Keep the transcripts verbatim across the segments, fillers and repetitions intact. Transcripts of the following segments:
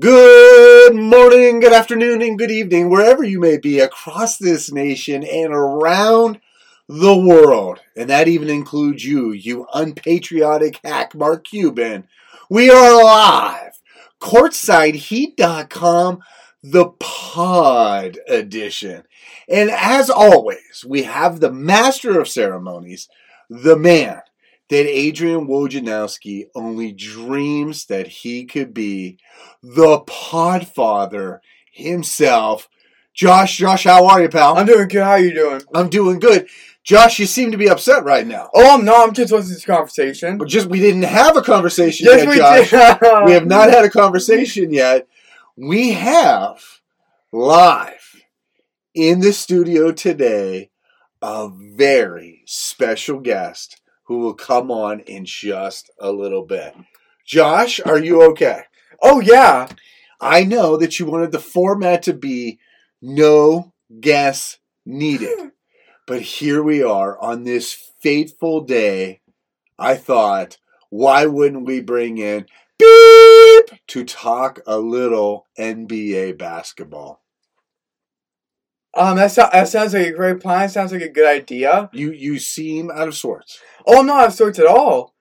Good morning, good afternoon, and good evening, wherever you may be across this nation and around the world. And that even includes you, you unpatriotic hack, Mark Cuban. We are live, courtside heat dot com, the pod edition. And as always, we have the master of ceremonies, the man that Adrian Wojnarowski only dreams that he could be, the podfather himself. Josh, Josh, how are you, pal? I'm doing good. How are you doing? I'm doing good. Josh, you seem to be upset right now. Oh, no, I'm just listening to this conversation. But just we didn't have a conversation yes, yet, we Josh. Did. We have not had a conversation yet. We have live in the studio today a very special guest who will come on in just a little bit. Josh, are you okay? Oh, yeah. I know that you wanted the format to be no guess needed. But here we are on this fateful day. I thought, why wouldn't we bring in Beep to talk a little N B A basketball? Um, that, so- that sounds like a great plan. Sounds like a good idea. You you seem out of sorts. Oh, I'm not out of sorts at all.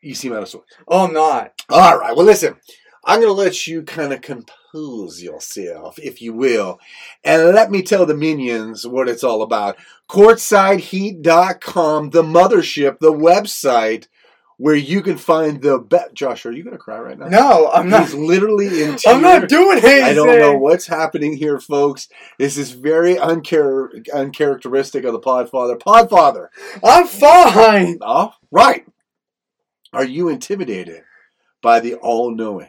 You seem out of sorts. Oh, I'm not. All right. Well, listen. I'm going to let you kind of compose yourself, if you will. And let me tell the minions what it's all about. courtside heat dot com, the mothership, the website where you can find the best. Josh, are you going to cry right now? No, I'm not. He's literally in tears. I'm not doing anything. I don't know what's happening here, folks. This is very unchar- uncharacteristic of the Podfather. Podfather! I'm fine! All right. Are you intimidated by the all-knowing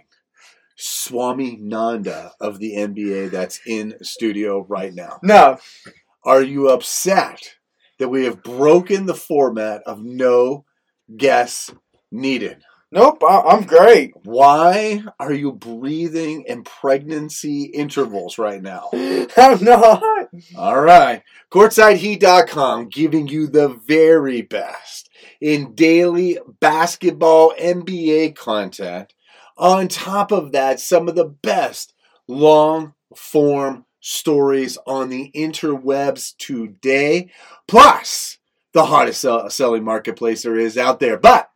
Swami Nanda of the N B A that's in studio right now? No. Are you upset that we have broken the format of no guess needed? Nope, I'm great. Why are you breathing in pregnancy intervals right now? I'm not. All right. courtside heat dot com, giving you the very best in daily basketball N B A content. On top of that, some of the best long-form stories on the interwebs today. Plus, the hottest selling marketplace there is out there. But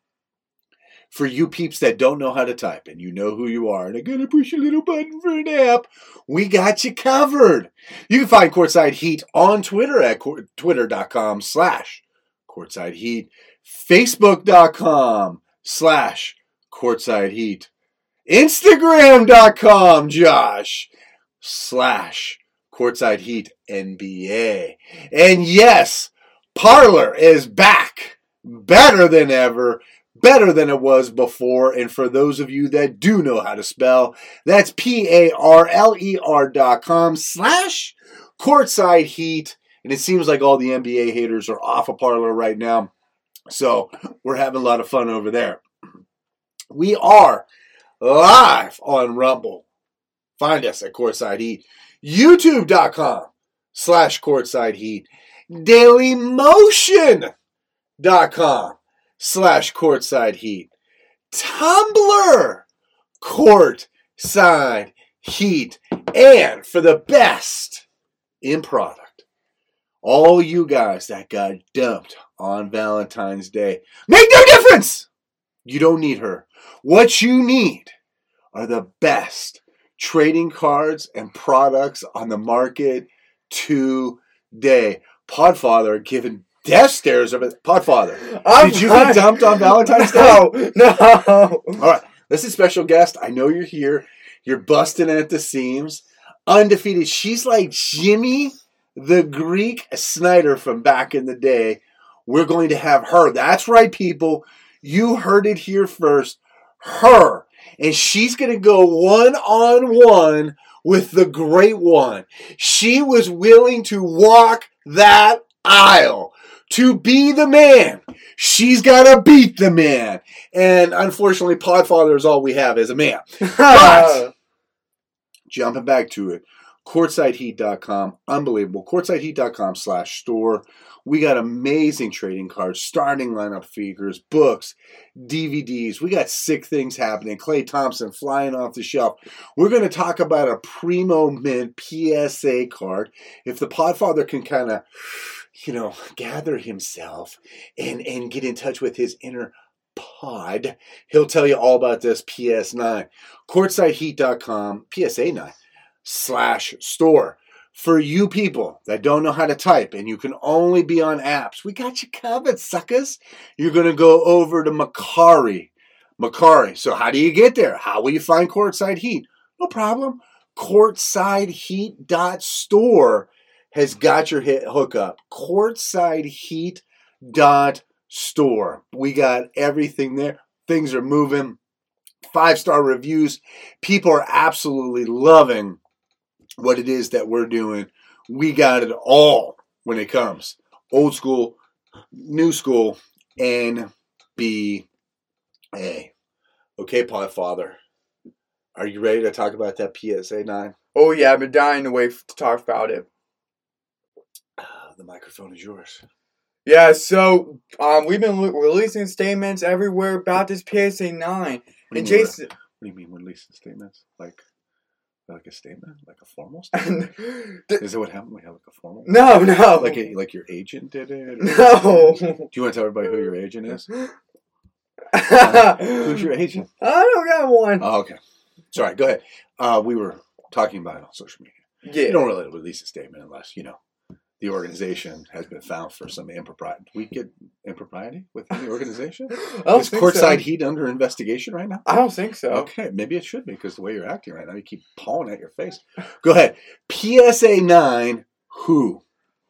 for you peeps that don't know how to type and you know who you are, and I'm going to push a little button for an app, we got you covered. You can find Courtside Heat on Twitter at twitter.com slash Courtside Heat, Facebook.com slash Courtside Heat, Instagram.com, Josh, slash Courtside Heat N B A. And yes, Parler is back, better than ever. Better than it was before, and for those of you that do know how to spell, that's P-A-R-L-E-R dot com slash courtside heat, and it seems like all the N B A haters are off of Parler right now, so we're having a lot of fun over there. We are live on Rumble. Find us at Courtside Heat. YouTube.com slash courtside heat. Dailymotion dot com slash courtside heat. Tumblr, courtside heat. And for the best in product, all you guys that got dumped on Valentine's Day, make no difference. You don't need her. What you need are the best trading cards and products on the market today. Podfather given death stares of it. Podfather, I'm did you get dumped on Valentine's Day? No, no. All right. This is special guest. I know you're here. You're busting at the seams. Undefeated. She's like Jimmy the Greek Snyder from back in the day. We're going to have her. That's right, people. You heard it here first. Her. And she's going to go one-on-one with the great one. She was willing to walk that aisle. To be the man, she's got to beat the man. And unfortunately, Podfather is all we have as a man. But, jumping back to it, courtside heat dot com, unbelievable, courtside heat dot com slash store. We got amazing trading cards, starting lineup figures, books, D V Ds. We got sick things happening. Klay Thompson flying off the shelf. We're going to talk about a Primo Mint P S A card. If the Podfather can kind of, you know, gather himself and, and get in touch with his inner pod, he'll tell you all about this P S nine. courtside heat dot com, P S A nine. Slash store. For you people that don't know how to type and you can only be on apps, we got you covered, suckers. You're going to go over to Mercari. Mercari. So how do you get there? How will you find Courtside Heat? No problem. courtside heat dot store has got your hit hookup. courtside heat dot store. We got everything there. Things are moving. Five-star reviews. People are absolutely loving what it is that we're doing. We got it all when it comes. Old school, new school, N B A. Okay, Podfather, are you ready to talk about that P S A nine? Oh, yeah, I've been dying to wait to talk about it. Uh, the microphone is yours. Yeah, so um, we've been le- releasing statements everywhere about this P S A nine. What and Jason, mean, what do you mean releasing statements? Like... Like a statement? Like a formal statement? the, Is that what happened? Like a formal? No, no. Like a, like your agent did it? No. Do you want to tell everybody who your agent is? uh, who's your agent? I don't got one. Oh, okay. Sorry, go ahead. Uh, we were talking about it on social media. Yeah. You don't really release a statement unless, you know, the organization has been found for some impropriety. We get impropriety within the organization? Is Courtside Heat under investigation right now? I don't think so. Okay, maybe it should be because the way you're acting right now, you keep pawing at your face. Go ahead. P S A nine, who?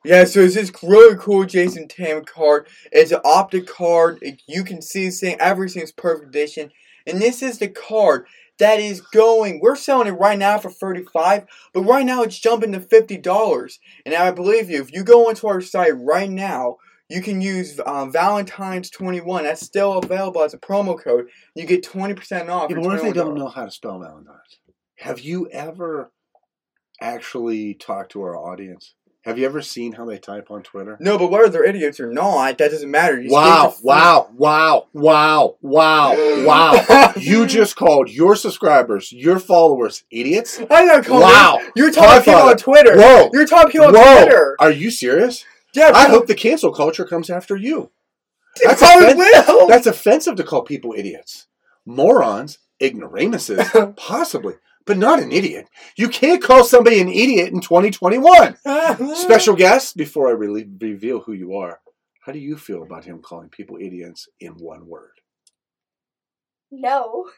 Yeah, so it's this really cool Jason Tatum card. It's an optic card. You can see everything's perfect edition. And this is the card that is going, we're selling it right now for thirty-five dollars, but right now it's jumping to fifty dollars. And I believe you, if you go onto our site right now, you can use um, Valentine's twenty-one. That's still available as a promo code. You get twenty percent off. Yeah, but what if they don't know how to spell Valentine's? Have you ever actually talked to our audience? Have you ever seen how they type on Twitter? No, but whether they're idiots or not, that doesn't matter. You wow, wow, wow, wow, wow, wow, wow. You just called your subscribers, your followers, idiots? I don't call wow. them. You're talking people on Twitter. Whoa. You're talking people on Whoa. Twitter. Are you serious? Yeah. I hope the cancel culture comes after you. That's, offen- will. That's offensive to call people idiots. Morons, ignoramuses, possibly. But not an idiot. You can't call somebody an idiot in twenty twenty-one. Special guest, before I really reveal who you are, how do you feel about him calling people idiots in one word? No.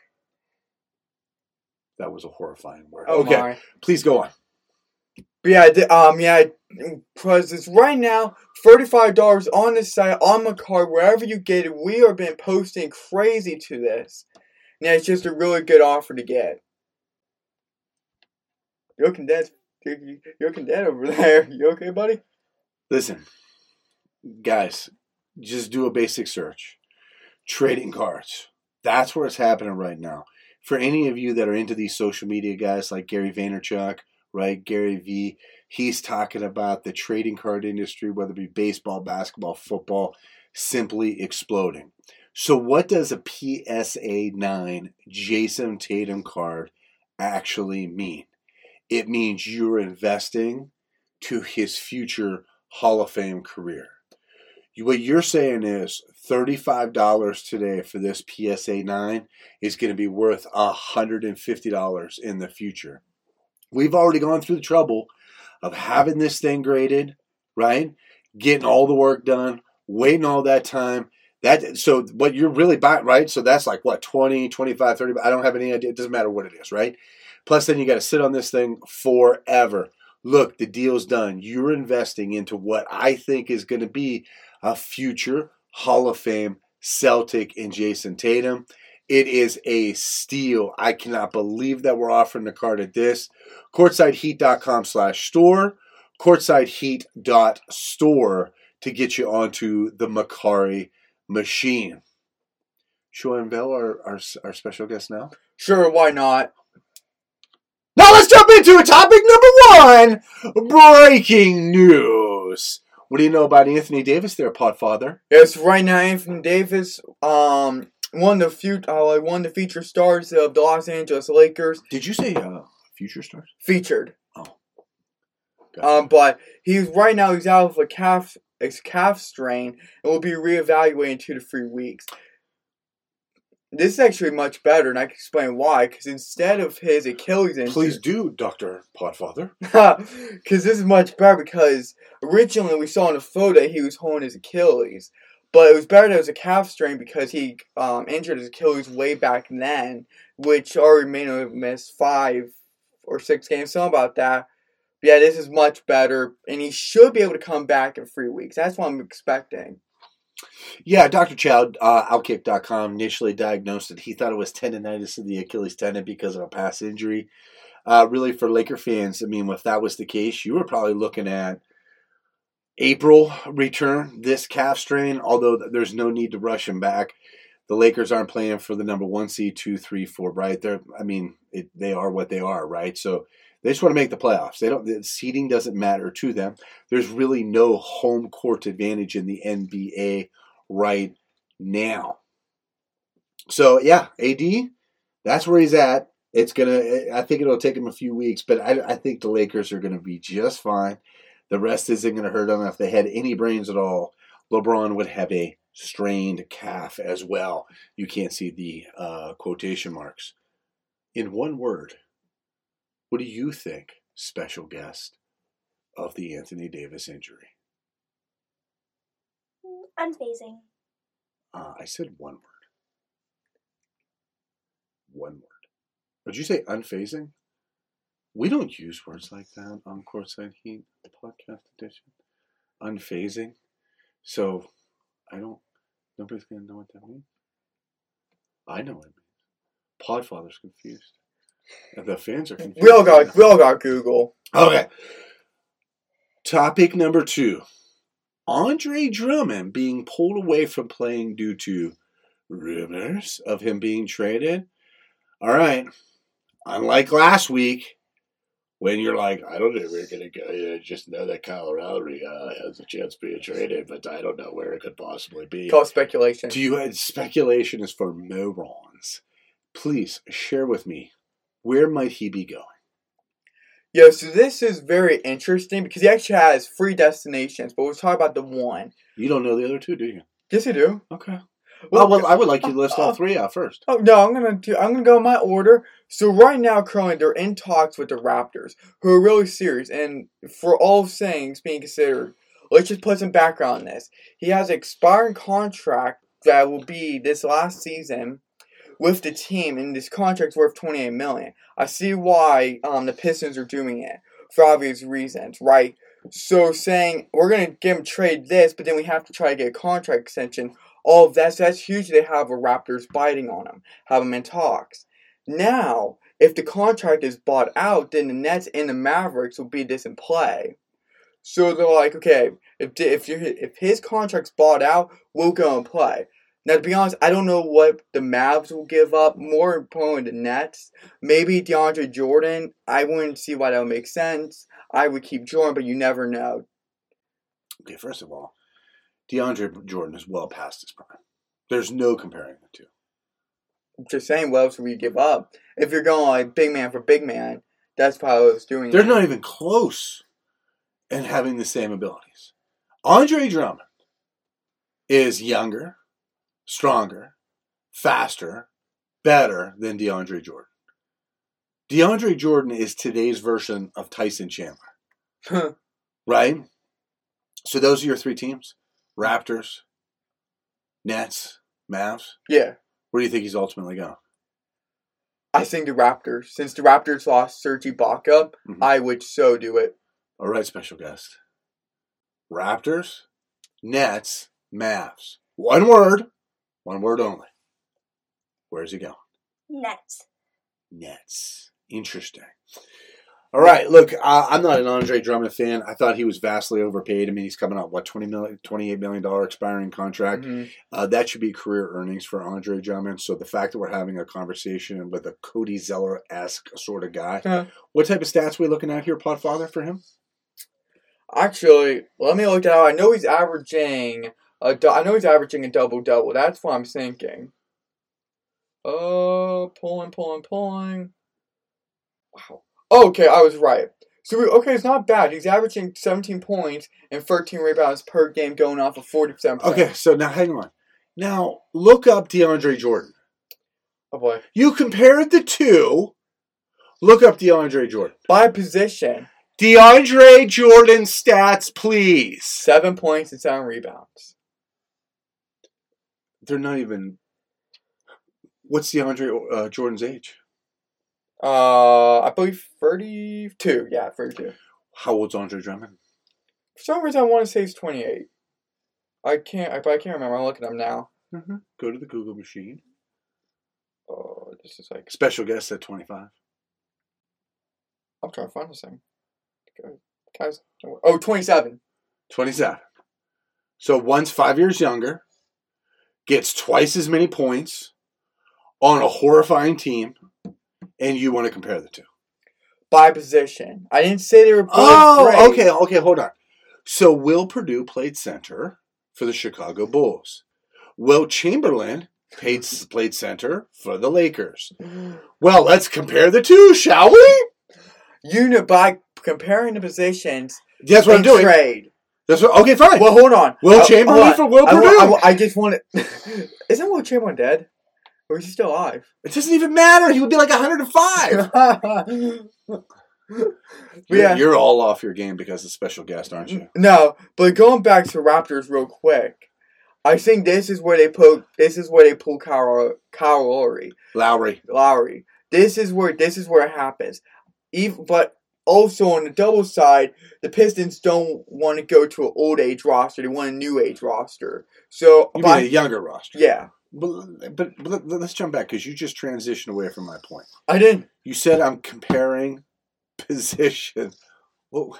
That was a horrifying word. Oh, okay, my. Please go on. Yeah, um, yeah, because it's right now thirty-five dollars on the site, on my card, wherever you get it. We have been posting crazy to this. Now it's just a really good offer to get. You're condensed. You're condensed over there. You okay, buddy? Listen, guys, just do a basic search. Trading cards. That's where it's happening right now. For any of you that are into these social media guys like Gary Vaynerchuk, right? Gary V, he's talking about the trading card industry, whether it be baseball, basketball, football, simply exploding. So what does a P S A nine Jason Tatum card actually mean? It means you're investing to his future Hall of Fame career. You, what you're saying is thirty-five dollars today for this P S A nine is going to be worth one hundred fifty dollars in the future. We've already gone through the trouble of having this thing graded, right? Getting all the work done, waiting all that time. That so what you're really buying, right? So that's like what, twenty, twenty-five, thirty, I don't have any idea. It doesn't matter what it is, right? Plus, then you got to sit on this thing forever. Look, the deal's done. You're investing into what I think is going to be a future Hall of Fame Celtic in Jason Tatum. It is a steal. I cannot believe that we're offering the card at this. courtside heat dot com slash store. courtside heat dot store to get you onto the Mercari machine. Should I unveil our, our, our special guest now? Sure, why not? Now let's jump into topic number one, breaking news. What do you know about Anthony Davis there, Podfather? Yes, right now Anthony Davis, um, one of the few, uh, one of the featured stars of the Los Angeles Lakers. Did you say uh, future stars? Featured. Oh. Gotcha. Um, but he's right now he's out of a calf, a calf strain, and will be reevaluated in two to three weeks. This is actually much better, and I can explain why. Because instead of his Achilles injury... Please do, Doctor Podfather. Because this is much better, because originally we saw in the photo he was holding his Achilles. But it was better that it was a calf strain, because he um, injured his Achilles way back then, which already made him miss five or six games, something about that. But yeah, this is much better, and he should be able to come back in three weeks. That's what I'm expecting. Yeah, Doctor Child, uh, Outkick dot com, initially diagnosed it. He thought it was tendonitis of the Achilles tendon because of a past injury. Uh, really, for Laker fans, I mean, if that was the case, you were probably looking at April return, this calf strain, although there's no need to rush him back. The Lakers aren't playing for the number one seed, two, three, four, right? They're, I mean, it, they are what they are, right? So they just want to make the playoffs. They don't. The seeding doesn't matter to them. There's really no home court advantage in the N B A right now. So yeah, A D, that's where he's at. It's gonna. I think it'll take him a few weeks, but I, I think the Lakers are gonna be just fine. The rest isn't gonna hurt them. If they had any brains at all, LeBron would have a strained calf as well. You can't see the uh, quotation marks. In one word. What do you think, special guest, of the Anthony Davis injury? Unfazing. Uh, I said one word. One word. Did you say unfazing? We don't use words like that on Courtside Heat, the podcast edition. Unfazing. So, I don't, nobody's going to know what that means. I know what it means. Podfather's confused. The fans are confused. We all got, we all got Google. Okay. Topic number two. Andre Drummond being pulled away from playing due to rumors of him being traded. All right. Unlike last week, when you're like, I don't know where we're going to go. You just know that Kyle Lowry uh, has a chance of being traded, but I don't know where it could possibly be. It's all speculation. Do you, speculation is for morons. Please share with me. Where might he be going? Yeah, so this is very interesting because he actually has three destinations, but we'll talk about the one. You don't know the other two, do you? Yes, I do. Okay. Well, well, well I would like you to list uh, all three out first. Oh no, I'm gonna do. I'm gonna go in my order. So right now, currently, they're in talks with the Raptors, who are really serious. And for all things being considered, let's just put some background on this. He has an expiring contract that will be this last season with the team, and this contract's worth twenty-eight million dollars. I see why um, the Pistons are doing it, for obvious reasons, right? So saying, we're going to give him trade this, but then we have to try to get a contract extension. All of that, so that's huge. They have a Raptors biting on him, have him in talks. Now, if the contract is bought out, then the Nets and the Mavericks will be this in play. So they're like, okay, if if you're, if his contract's bought out, we'll go and play. Now, to be honest, I don't know what the Mavs will give up. More importantly, the Nets. Maybe DeAndre Jordan. I wouldn't see why that would make sense. I would keep Jordan, but you never know. Okay, first of all, DeAndre Jordan is well past his prime. There's no comparing the two. Just saying, what else would you give up? If you're going like big man for big man, that's probably what it's doing. They're now. Not even close in having the same abilities. Andre Drummond is younger, stronger, faster, better than DeAndre Jordan. DeAndre Jordan is today's version of Tyson Chandler. Huh. Right? So those are your three teams? Raptors, Nets, Mavs? Yeah. Where do you think he's ultimately going? I think the Raptors. Since the Raptors lost Serge Ibaka, mm-hmm. I would so do it. All right, special guest. Raptors, Nets, Mavs. One word. One word only. Where's he going? Nets. Nets. Interesting. All right, look, I, I'm not an Andre Drummond fan. I thought he was vastly overpaid. I mean, he's coming off, what, twenty million dollars, twenty-eight million dollars expiring contract. Mm-hmm. Uh, that should be career earnings for Andre Drummond. So the fact that we're having a conversation with a Cody Zeller-esque sort of guy. Uh-huh. What type of stats are we looking at here, Podfather, for him? Actually, let me look at how I know he's averaging a du- I know he's averaging a double-double. That's what I'm thinking. Oh, uh, pulling, pulling, pulling. Wow. Okay, I was right. So, we, okay, it's not bad. He's averaging seventeen points and thirteen rebounds per game going off of forty percent. Okay, so now hang on. Now, look up DeAndre Jordan. Oh, boy. You compared the two. Look up DeAndre Jordan. By position. DeAndre Jordan stats, please. Seven points and seven rebounds. They're not even... What's DeAndre uh, Jordan's age? Uh, I believe thirty-two. Yeah, thirty-two. How old's Andre Drummond? For some reason, I want to say he's twenty-eight. I can't. I, I can't remember. I'm looking at him now. Mm-hmm. Go to the Google machine. Oh, this is like special guest at twenty-five. I'm trying to find this thing. Oh, twenty-seven. twenty-seven. So one's five years younger, gets twice as many points on a horrifying team. And you want to compare the two. By position. I didn't say they were both Oh, great. okay, okay, hold on. So, Will Perdue played center for the Chicago Bulls. Will Chamberlain played, played center for the Lakers. Well, let's compare the two, shall we? You know, by comparing the positions, that's what I'm doing. Trade. That's what, okay, fine. Well, hold on. Will I, Chamberlain on. for Will I, Perdue. I, I, I just want to... Isn't Will Chamberlain dead? Or is he still alive? It doesn't even matter. He would be like one hundred five. you're, yeah. you're all off your game because of special guest, aren't you? No, but going back to Raptors real quick, I think this is where they put. This is where they pull Kyle, Kyle Lowry. Lowry. Lowry. This is where. This is where it happens. Even, but also on the double side, the Pistons don't want to go to an old age roster. They want a new age roster. So you by, mean a younger roster? Yeah. But, but, but let's jump back because you just transitioned away from my point. I didn't. You said I'm comparing position. Well,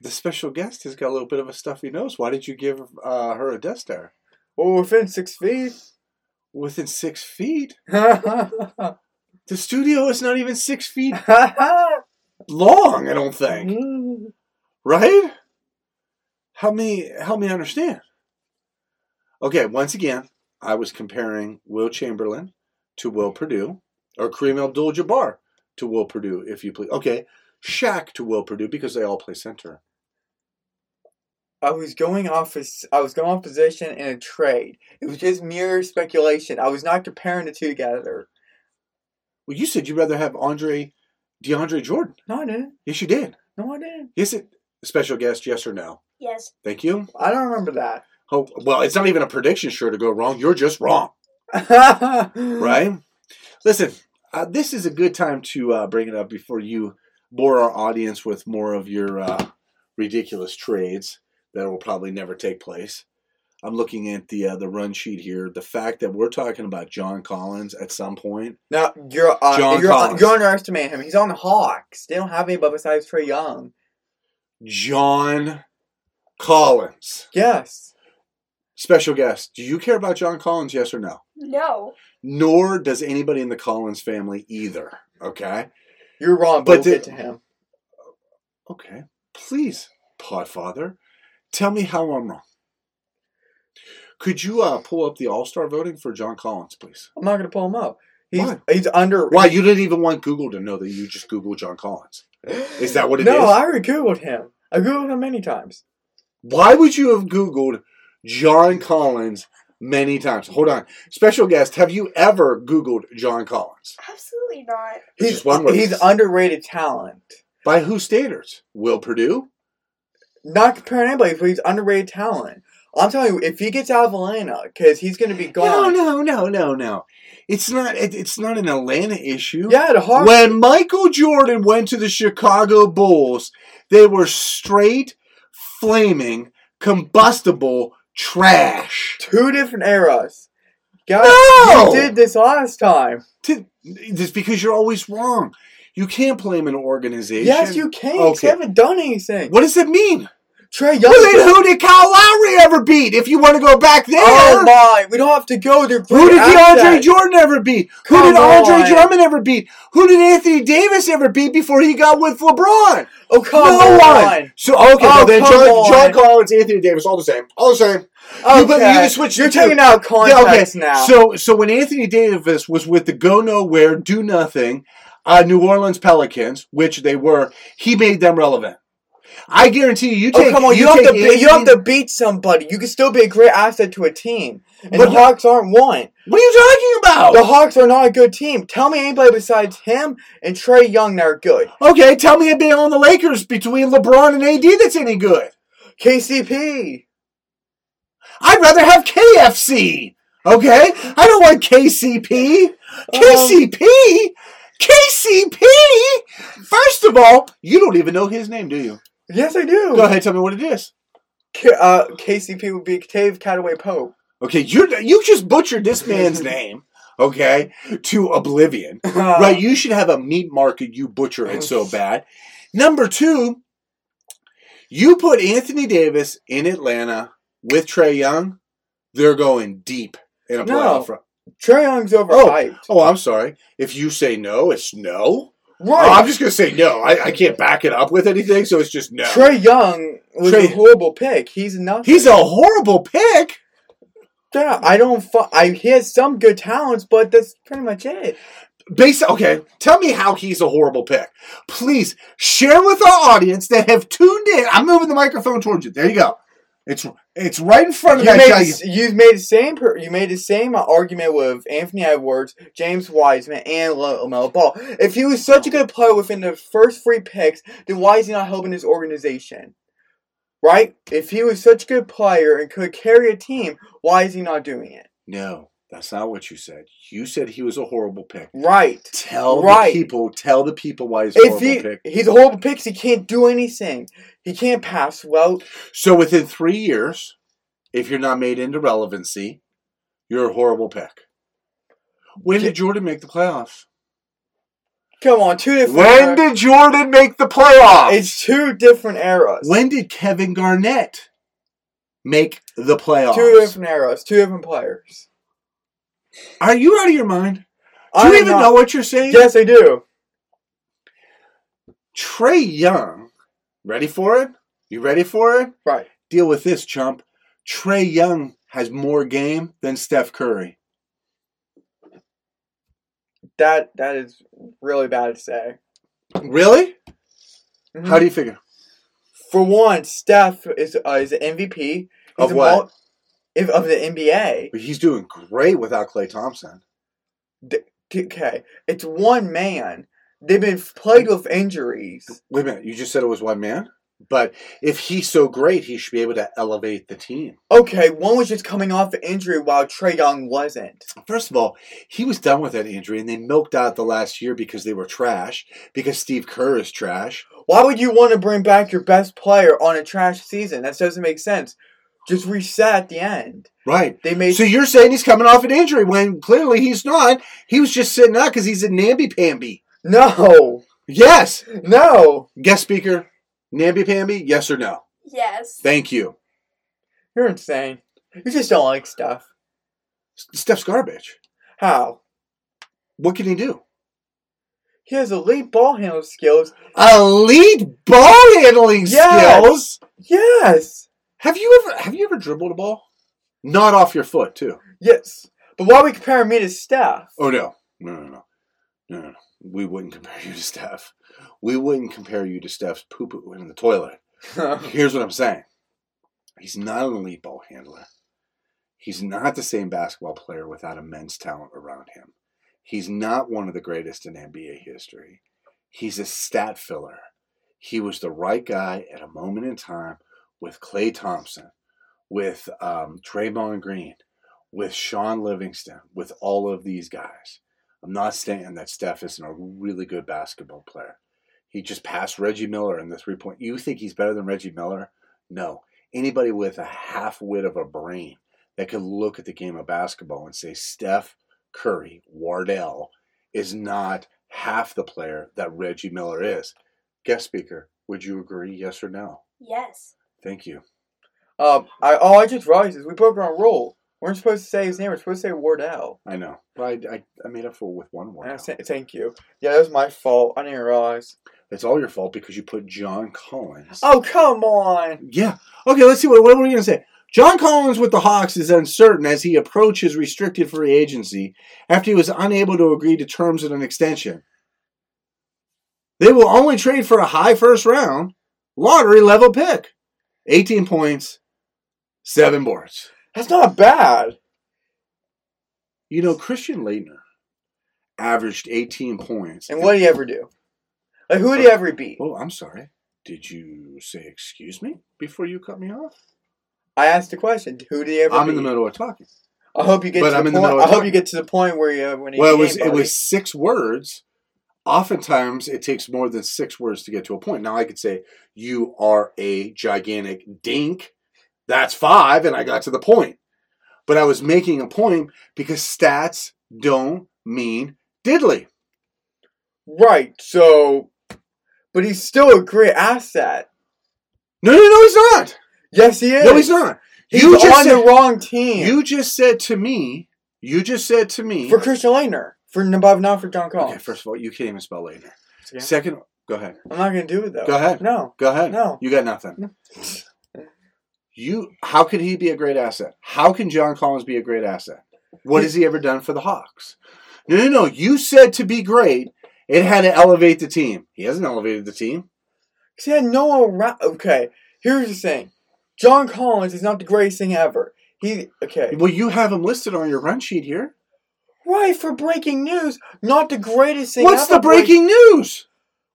the special guest has got a little bit of a stuffy nose. Why did you give uh, her a death stare? Well, within six feet. Within six feet? The studio is not even six feet long, I don't think. Right? Help me, help me understand. Okay, once again. I was comparing Will Chamberlain to Will Perdue, or Kareem Abdul-Jabbar to Will Perdue, if you please. Okay, Shaq to Will Perdue because they all play center. I was going off his, I was going off position in a trade. It was just mere speculation. I was not comparing the two together. Well, you said you'd rather have Andre, DeAndre Jordan. No, I didn't. Yes, you did. No, I didn't. Yes, it. Special guest, yes or no? Yes. Thank you. I don't remember that. Oh, well, it's not even a prediction sure to go wrong. You're just wrong. Right? Listen, uh, this is a good time to uh, bring it up before you bore our audience with more of your uh, ridiculous trades that will probably never take place. I'm looking at the uh, the run sheet here. The fact that we're talking about John Collins at some point. Now, you're, uh, John you're, Collins. you're underestimating him. He's on the Hawks. They don't have anybody besides Trae Young. John Collins. Yes. Special guest, do you care about John Collins, yes or no? No. Nor does anybody in the Collins family either, okay? You're wrong, but, but we'll did, get to him. Okay. Please, Podfather, tell me how I'm wrong. Could you uh, pull up the all-star voting for John Collins, please? I'm not going to pull him up. He's, Why? He's under... Why? You didn't even want Google to know that you just Googled John Collins. Is that what it no, is? No, I already Googled him. I Googled him many times. Why would you have Googled... John Collins many times. Hold on. Special guest, have you ever Googled John Collins? Absolutely not. He's, he's underrated talent. By who standards? Will Perdue? Not comparing anybody, but he's underrated talent. I'm telling you, if he gets out of Atlanta, because he's going to be gone. No, no, no, no, no. It's not it, It's not an Atlanta issue. Yeah, the Hawks. When Michael Jordan went to the Chicago Bulls, they were straight, flaming, combustible trash. Two different eras. Guys, no! You did this last time. It's because you're always wrong. You can't blame an organization. Yes, you can. Okay. They haven't done anything. What does it mean? Trae Young. Well, then who did Kyle Lowry ever beat? If you want to go back there. Oh, my. We don't have to go there. Who did DeAndre Jordan ever beat? Come who did Andre Drummond ever beat? Who did Anthony Davis ever beat before he got with LeBron? Oh, come no on. No one. So, okay, oh, well, then John, John Collins, Anthony Davis, all the same. All the same. Okay. You, but you switch You're taking out context yeah, okay. now. So, so when Anthony Davis was with the go-nowhere, do-nothing uh, New Orleans Pelicans, which they were, he made them relevant. I guarantee you, you take. Oh, come on, you, you, have to be, you have to beat somebody. You can still be a great asset to a team. And but the Hawks aren't one. What are you talking about? The Hawks are not a good team. Tell me anybody besides him and Trae Young that are good. Okay, tell me anybody on the Lakers between LeBron and A D that's any good. K C P. I'd rather have K F C. Okay, I don't want K C P. K C P. Um, K C P. First of all, you don't even know his name, do you? Yes, I do. Go ahead, tell me what it is. K- uh, K C P would be Tave Cataway Pope. Okay, you you just butchered this man's name, okay, to oblivion. Uh, right, you should have a meat market, you butcher it so bad. Number two, you put Anthony Davis in Atlanta with Trae Young, they're going deep in a playoff run. No, Trae Young's overhyped. Oh, oh, I'm sorry. If you say no, it's no. Right. Oh, I'm just going to say no. I, I can't back it up with anything, so it's just no. Trae Young was Trae, a horrible pick. He's nothing. He's a horrible pick? Yeah, I don't... Fu- I, he has some good talents, but that's pretty much it. Based, okay, tell me how he's a horrible pick. Please, share with our audience that have tuned in. I'm moving the microphone towards you. There you go. It's it's right in front of you. Made, you've made the same per, you made the same argument with Anthony Edwards, James Wiseman, and LaMelo Ball. If he was such a good player within the first three picks, then why is he not helping his organization? Right? If he was such a good player and could carry a team, why is he not doing it? No, that's not what you said. You said he was a horrible pick. Right. Tell right. the people. Tell the people why he's a if horrible he, pick. He's a horrible pick because he can't do anything. He can't pass well. So within three years, if you're not made into relevancy, you're a horrible pick. When did Jordan make the playoffs? Come on, two different When eras. did Jordan make the playoffs? It's two different eras. When did Kevin Garnett make the playoffs? Two different eras, two different players. Are you out of your mind? Do you even know what you're saying? Yes, I do. Trae Young. Ready for it? You ready for it? Right. Deal with this, chump. Trae Young has more game than Steph Curry. That that is really bad to say. Really? Mm-hmm. How do you figure? For one, Steph is uh, is an M V P. He's of what? Mul- If, of the N B A. But he's doing great without Klay Thompson. The, okay. It's one man. They've been plagued with injuries. Wait a minute. You just said it was one man? But if he's so great, he should be able to elevate the team. Okay. One was just coming off an injury while Trae Young wasn't. First of all, he was done with that injury, and they milked out the last year because they were trash, because Steve Kerr is trash. Why would you want to bring back your best player on a trash season? That doesn't make sense. Just reset at the end. Right. They made. So you're saying he's coming off an injury when clearly he's not. He was just sitting out because he's a namby-pamby. No. Yes. No. Guest speaker, namby-pamby, yes or no? Yes. Thank you. You're insane. You just don't like Steph. Steph's garbage. How? What can he do? He has elite ball handling skills. Elite ball handling yes. skills? Yes. Have you ever have you ever dribbled a ball? Not off your foot, too. Yes. But why are we comparing me to Steph? Oh, no. No, no, no. No, no, no. We wouldn't compare you to Steph. We wouldn't compare you to Steph's poo-poo in the toilet. Here's what I'm saying. He's not an elite ball handler. He's not the same basketball player without immense talent around him. He's not one of the greatest in N B A history. He's a stat filler. He was the right guy at a moment in time with Klay Thompson, with um, Draymond Green, with Sean Livingston, with all of these guys. I'm not saying that Steph isn't a really good basketball player. He just passed Reggie Miller in the three-point. You think he's better than Reggie Miller? No. Anybody with a half-wit of a brain that could look at the game of basketball and say Steph Curry, Wardell, is not half the player that Reggie Miller is. Guest speaker, would you agree, yes or no? Yes. Thank you. Um, I, all I just realized is we put it on roll. We weren't supposed to say his name. We're supposed to say Wardell. I know. But I, I, I made up for with one word. Thank you. Yeah, that was my fault. I didn't realize. It's all your fault because you put John Collins. Oh, come on. Yeah. Okay, let's see. What, what are we going to say? John Collins with the Hawks is uncertain as he approaches restricted free agency after he was unable to agree to terms of an extension. They will only trade for a high first round, lottery level pick. eighteen points, seven boards. That's not bad. You know, Christian Laettner averaged eighteen points. And what did he ever do? Like, who did he ever beat? Oh, I'm sorry. Did you say excuse me before you cut me off? I asked the question. Who did he ever I'm beat? I'm in the middle of talking. I hope you get. But to I'm the in point. The middle of I hope talking. You get to the point where you. When well, it was it was six words. Oftentimes, it takes more than six words to get to a point. Now, I could say you are a gigantic dink. That's five, and I got to the point. But I was making a point because stats don't mean diddly. Right, so... But he's still a great asset. No, no, no, he's not. Yes, he is. No, he's not. He's you just on said, the wrong team. You just said to me... You just said to me... For Christian Laettner. For not for John Collins. Okay, first of all, you can't even spell Laettner. Yeah. Second... Go ahead. I'm not going to do it, though. Go ahead. No. Go ahead. No. You got nothing. You, how could he be a great asset? How can John Collins be a great asset? What has he ever done for the Hawks? No, no, no. You said to be great, it had to elevate the team. He hasn't elevated the team. Because he had no around. Okay, here's the thing. John Collins is not the greatest thing ever. He okay. Well, you have him listed on your run sheet here. Right, for breaking news. Not the greatest thing What's ever. What's the breaking break- news?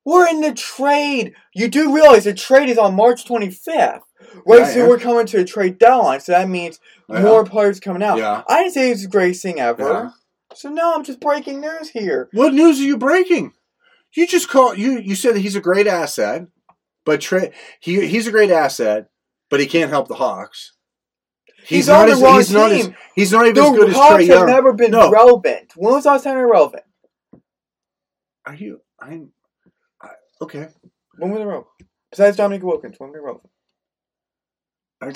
We're in the trade. You do realize the trade is on March twenty-fifth. Right, yeah, so yeah. We're coming to a trade deadline, so that means yeah. more players coming out. Yeah. I didn't say it's the greatest thing ever. Yeah. So no, I'm just breaking news here. What news are you breaking? You just call you. You said that he's a great asset, but tra- he he's a great asset, but he can't help the Hawks. He's, he's not on the as, wrong he's team. Not as, he's not even the as good Hawks as Trae Young. Have never been no. relevant. When was the last time they were relevant? Are you? I'm I, okay. When were they relevant? Besides Dominique Wilkins, when were they relevant?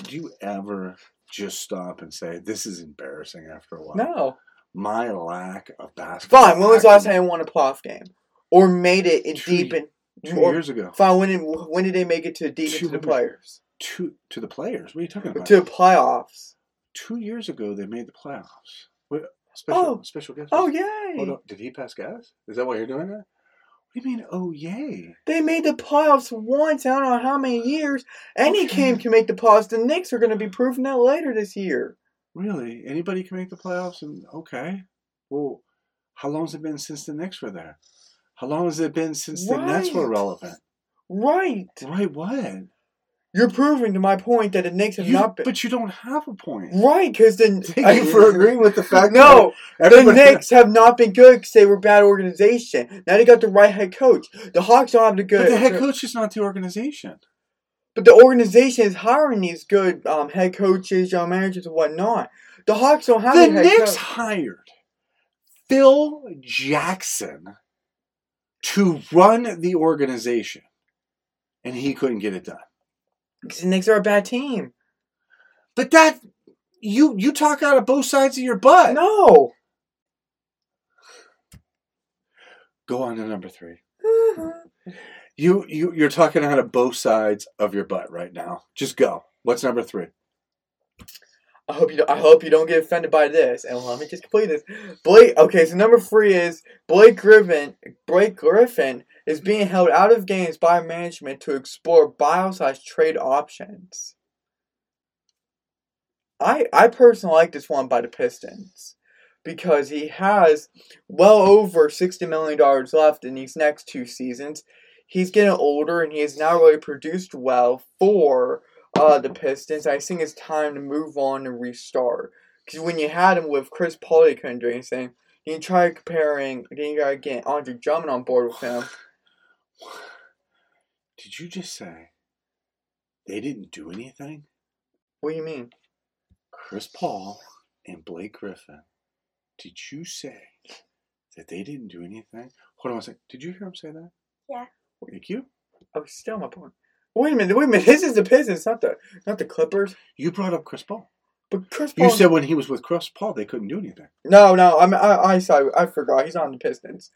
Do you ever just stop and say, this is embarrassing after a while? No. My lack of basketball. Fine, when was the last time I won a playoff game? Or made it in two, deep in... Two or, years ago. Fine, when did, when did they make it to deep two, into the players? Two, to the players? What are you talking about? To the playoffs. Two years ago, they made the playoffs. What, special, oh. special guest? Oh, yay! Hold on. Did he pass gas? Is that why you're doing that? What do you mean, oh, yay? They made the playoffs once, I don't know how many years. Any team can make the playoffs. The Knicks are going to be proving that later this year. Really? Anybody can make the playoffs? And okay. Well, how long has it been since the Knicks were there? How long has it been since right. the Nets were relevant? Right. Right what? You're proving to my point that the Knicks have you, not been. But you don't have a point. Right, because then. Thank I, you for agreeing with the fact no, that. No, the Knicks have not been good because they were a bad organization. Now they got the right head coach. The Hawks don't have the good. But the head coach is not the organization. But the organization is hiring these good um, head coaches, young managers, and whatnot. The Hawks don't have the head coach. The Knicks hired Phil Jackson to run the organization, and he couldn't get it done. Because the Knicks are a bad team. But that, you you talk out of both sides of your butt. No. Go on to number three. Mm-hmm. You, you, you're talking out of both sides of your butt right now. Just go. What's number three? I hope you, I hope you don't get offended by this. And let me just complete this. Blake, okay, so number three is Blake Griffin. Blake Griffin is being held out of games by management to explore buyout trade options. I I personally like this one by the Pistons because he has well over sixty million dollars left in these next two seasons. He's getting older and he has not really produced well for uh, the Pistons. I think it's time to move on and restart. Because when you had him with Chris Paul, he couldn't do anything. You try comparing, then you gotta get Andre Drummond on board with him. Did you just say they didn't do anything? What do you mean? Chris Paul and Blake Griffin. Did you say that they didn't do anything? Hold on a second. Did you hear him say that? Yeah. Were you cute? I was still my point. Wait a minute. Wait a minute. This is the Pistons, not the not the Clippers. You brought up Chris Paul. But Chris Paul. You said when he was with Chris Paul, they couldn't do anything. No, no. I mean, I, I saw. I forgot. He's on the Pistons.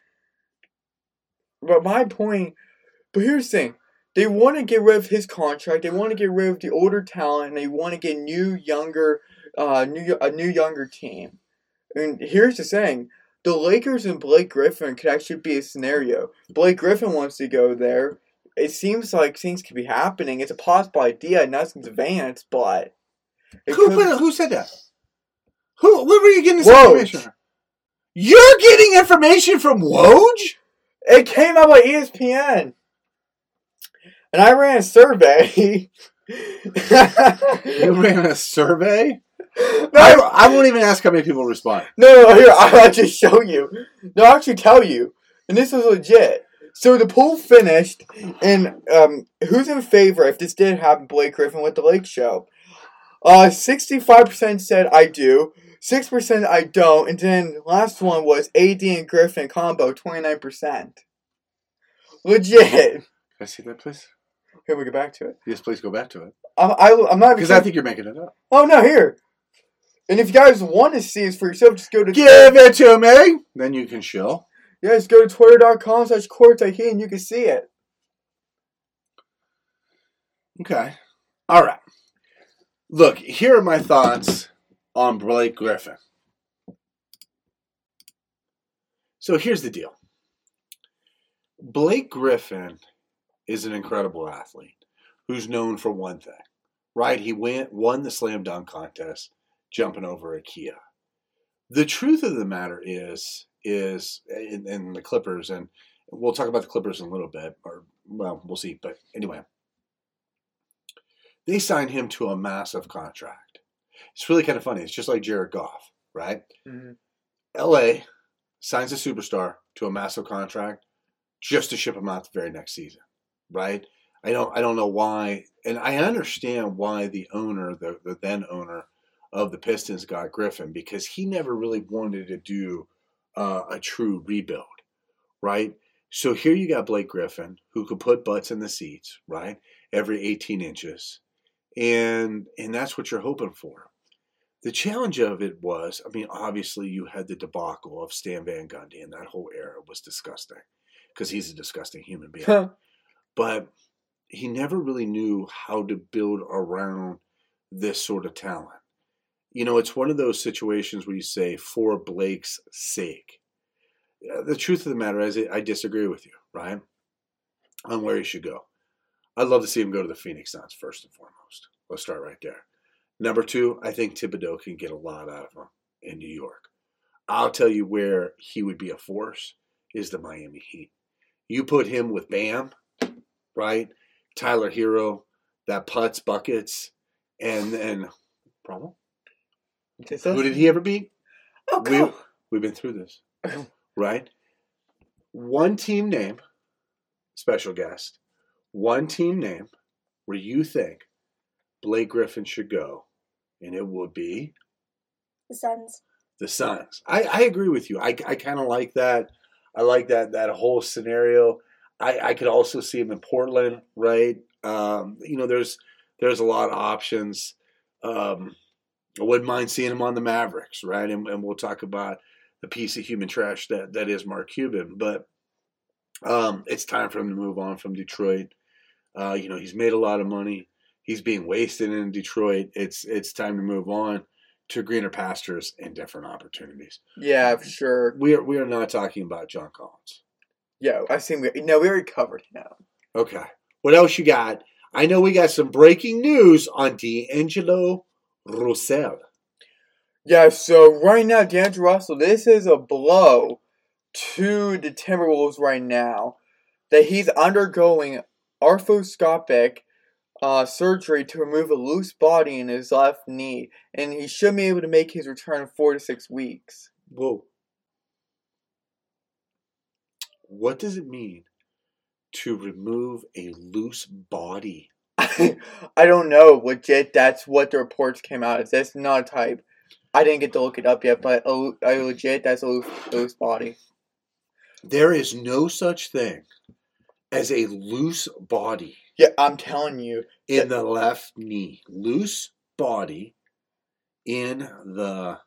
But my point. But here's the thing. They want to get rid of his contract. They want to get rid of the older talent. And they want to get new, younger, uh, new a new younger team. And here's the thing. The Lakers and Blake Griffin could actually be a scenario. Blake Griffin wants to go there. It seems like things could be happening. It's a possible idea. Nothing's advanced, but... Who, could... who said that? Who? Where were you getting this Woj. information from? You're getting information from Woj? It came out by E S P N. And I ran a survey. You ran a survey? No, I, I won't even ask how many people respond. No, no, here, I'll actually show you. No, I'll actually tell you. And this is legit. So the poll finished, and um, who's in favor if this did happen, Blake Griffin with the Lake Show? Uh, sixty-five percent said I do, six percent I don't, and then last one was A D and Griffin combo, twenty-nine percent. Legit. Can I see that, please? Here, we go back to it. Yes, please go back to it. I, I, I'm not... Because I think you're making it up. Oh, no, here. And if you guys want to see it for yourself, just go to... Give it to me! Then you can show. Yeah, just go to twitter.com slash Courtsideheat and you can see it. Okay. All right. Look, here are my thoughts on Blake Griffin. So here's the deal. Blake Griffin is an incredible athlete who's known for one thing, right? He went, won the slam dunk contest. Jumping over IKEA. The truth of the matter is, is in, in the Clippers, and we'll talk about the Clippers in a little bit, or, well, we'll see, but anyway. They signed him to a massive contract. It's really kind of funny. It's just like Jared Goff, right? Mm-hmm. L A signs a superstar to a massive contract just to ship him out the very next season, right? I don't, I don't know why, and I understand why the owner, the, the then owner, of the Pistons got Griffin, because he never really wanted to do uh, a true rebuild, right? So here you got Blake Griffin, who could put butts in the seats, right, every eighteen inches, and and that's what you're hoping for. The challenge of it was, I mean, obviously you had the debacle of Stan Van Gundy, and that whole era was disgusting, because he's a disgusting human being. Huh. But he never really knew how to build around this sort of talent. You know, it's one of those situations where you say, for Blake's sake. The truth of the matter is, I disagree with you, right? On where he should go. I'd love to see him go to the Phoenix Suns, first and foremost. Let's start right there. Number two, I think Thibodeau can get a lot out of him in New York. I'll tell you where he would be a force is the Miami Heat. You put him with Bam, right? Tyler Hero, that putts buckets, and then... Problem? Who did he ever beat? Oh, we, we've been through this, right? One team name, special guest, one team name where you think Blake Griffin should go, and it will be? The Suns. The Suns. I, I agree with you. I, I kind of like that. I like that that whole scenario. I, I could also see him in Portland, right? Um, you know, there's, there's a lot of options. Um I wouldn't mind seeing him on the Mavericks, right? And, and we'll talk about the piece of human trash that, that is Mark Cuban. But um, it's time for him to move on from Detroit. Uh, you know, he's made a lot of money. He's being wasted in Detroit. It's it's time to move on to greener pastures and different opportunities. Yeah, for sure. We are we are not talking about John Collins. Yeah, I think we no, we already covered him. Okay, what else you got? I know we got some breaking news on D'Angelo Russell. Yeah, so right now, D'Angelo Russell, this is a blow to the Timberwolves right now that he's undergoing arthroscopic uh, surgery to remove a loose body in his left knee, and he should be able to make his return in four to six weeks. Whoa. What does it mean to remove a loose body? I don't know. Legit, that's what the reports came out as. That's not a type. I didn't get to look it up yet, but I legit, that's a loose body. There is no such thing as a loose body. Yeah, I'm telling you. In the left knee. Loose body in the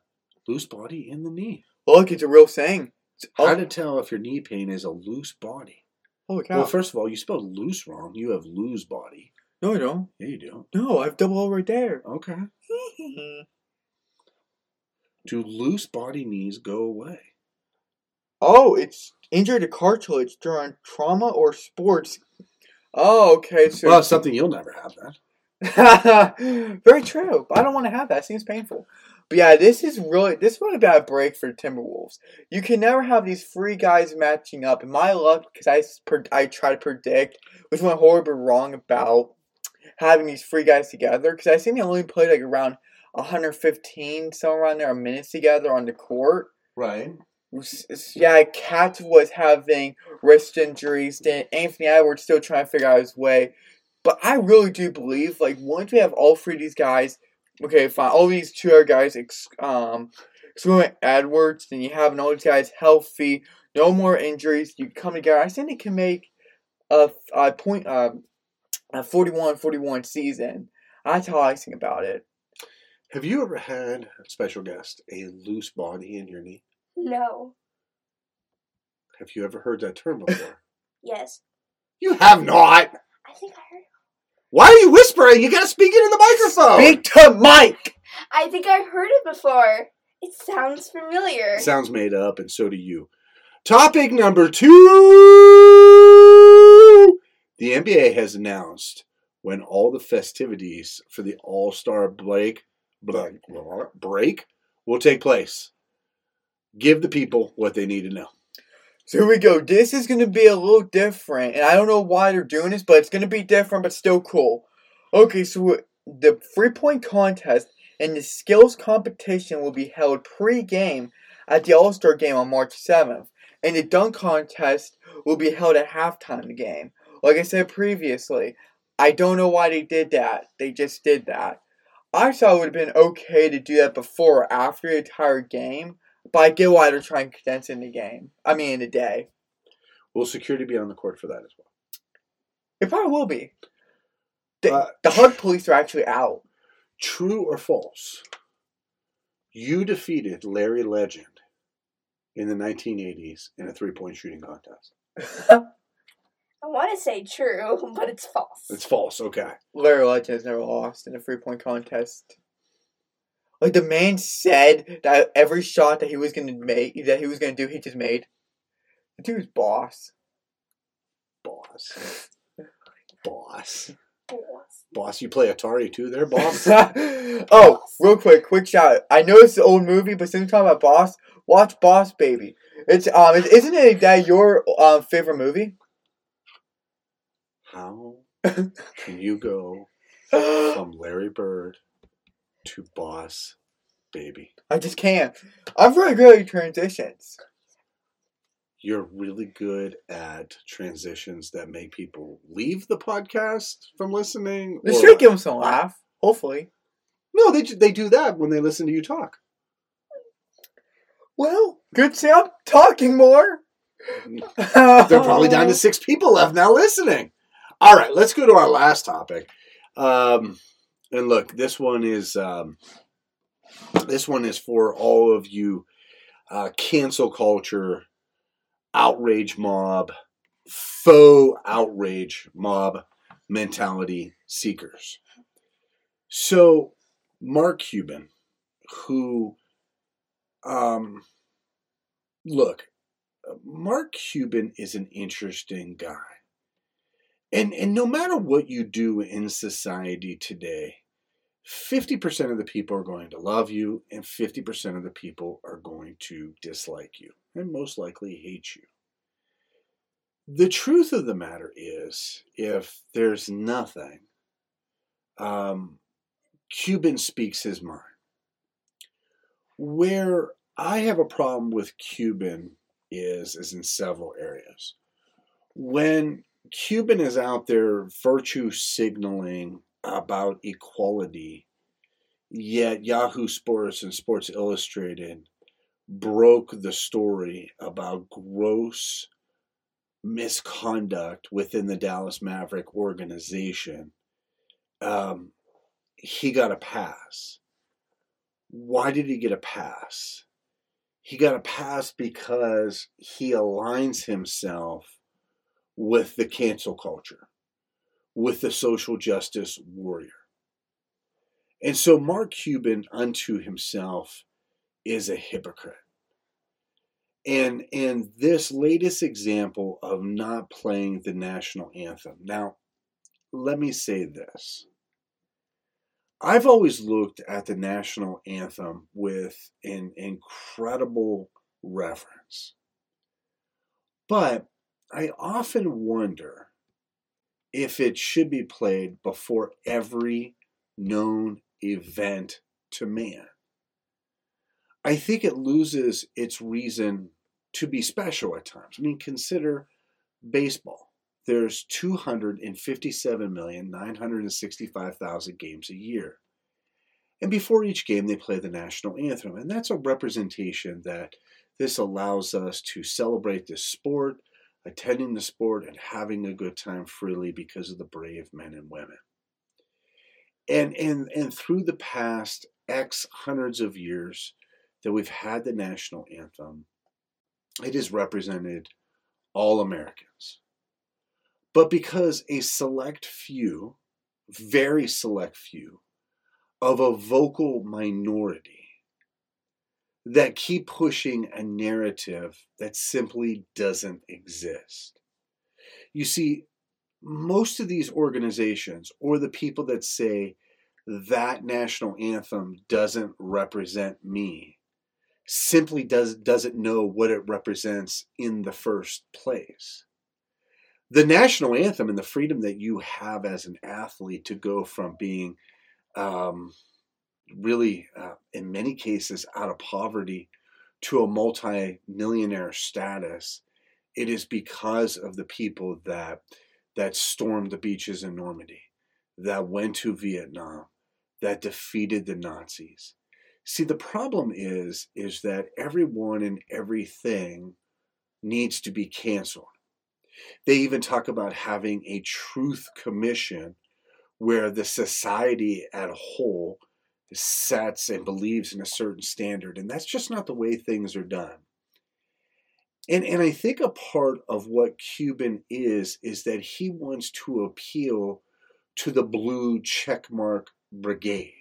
loose body in the knee. Look, it's a real thing. How oh. to tell if your knee pain is a loose body. Holy cow. Well, first of all, you spelled loose wrong. You have loose body. No, I don't. Yeah, you do. No, I have double O right there. Okay. Do loose body knees go away? Oh, it's injury to cartilage during trauma or sports. Oh, okay. So well, it's something you'll never have that. Very true. I don't want to have that. It seems painful. But yeah, this is really this is really a bad break for the Timberwolves. You can never have these three guys matching up. And my luck, because I I try to predict, which went horribly wrong about having these three guys together. Because I seen they only played like around one hundred fifteen, somewhere around there, minutes together on the court. Right. Yeah, Cat was having wrist injuries. Then Anthony Edwards still trying to figure out his way. But I really do believe, like, once we have all three of these guys, okay, fine, all these two other guys, um, excluding Edwards, then you have all these guys healthy, no more injuries, you come together. I think they can make a, a point, uh, a forty-one forty-one season. That's how I think about it. Have you ever had, special guest, a loose body in your knee? No. Have you ever heard that term before? Yes. You have not. I think I heard. Why are you whispering? You gotta speak into the microphone. Speak to Mike. I think I've heard it before. It sounds familiar. It sounds made up, and so do you. Topic number two. The N B A has announced when all the festivities for the All-Star Blake, Blake, break will take place. Give the people what they need to know. So here we go. This is going to be a little different. And I don't know why they're doing this, but it's going to be different, but still cool. Okay, so the three-point contest and the skills competition will be held pre-game at the All-Star game on March seventh. And the dunk contest will be held at halftime of the game. Like I said previously, I don't know why they did that. They just did that. I thought it would have been okay to do that before or after the entire game. But I get why they're trying to condense in the game. I mean, in the day. Will security be on the court for that as well? It probably will be. The, uh, the hug police are actually out. True or false? You defeated Larry Legend in the nineteen eighties in a three-point shooting contest. I want to say true, but it's false. It's false, okay. Larry Legend has never lost in a three-point contest. Like, the man said that every shot that he was going to make, that he was going to do, he just made. The dude's boss. Boss. Boss. Boss. Boss, you play Atari too there, boss? oh, boss. Real quick, quick shout. I know it's an old movie, but since we're talking about Boss, watch Boss Baby. It's um, Isn't it that your um, favorite movie? How can you go from Larry Bird to Boss Baby? I just can't. I'm really good at transitions. You're really good at transitions that make people leave the podcast from listening. This should give them some laugh, hopefully. No, they they do that when they listen to you talk. Well, good sound. Talking more. They're probably down to six people left now listening. All right, let's go to our last topic. Um... And look, this one is um, this one is for all of you uh, cancel culture, outrage mob, faux outrage mob mentality seekers. So Mark Cuban, who, um, look, Mark Cuban is an interesting guy. And and no matter what you do in society today, fifty percent of the people are going to love you and fifty percent of the people are going to dislike you and most likely hate you. The truth of the matter is, if there's nothing, um, Cuban speaks his mind. Where I have a problem with Cuban is, is in several areas. When Cuban is out there virtue signaling about equality, yet Yahoo Sports and Sports Illustrated broke the story about gross misconduct within the Dallas Maverick organization, um, he got a pass. Why did he get a pass? He got a pass because he aligns himself with the cancel culture, with the social justice warrior. And so Mark Cuban unto himself is a hypocrite. And and this latest example of not playing the national anthem. Now, let me say this. I've always looked at the national anthem with an incredible reverence. But I often wonder if it should be played before every known event to man. I think it loses its reason to be special at times. I mean, consider baseball. There's two hundred fifty-seven million, nine hundred sixty-five thousand games a year. And before each game, they play the national anthem. And that's a representation that this allows us to celebrate this sport, attending the sport, and having a good time freely because of the brave men and women. And, and, and through the past X hundreds of years, that we've had the national anthem, it has represented all Americans. But because a select few, very select few, of a vocal minority that keep pushing a narrative that simply doesn't exist. You see, most of these organizations or the people that say that national anthem doesn't represent me simply does, doesn't know what it represents in the first place. The national anthem and the freedom that you have as an athlete to go from being um, really, uh, in many cases, out of poverty to a multi-millionaire status, it is because of the people that that stormed the beaches in Normandy, that went to Vietnam, that defeated the Nazis. See, the problem is, is that everyone and everything needs to be canceled. They even talk about having a truth commission where the society as a whole sets and believes in a certain standard. And that's just not the way things are done. And, and I think a part of what Cuban is, is that he wants to appeal to the blue checkmark brigade.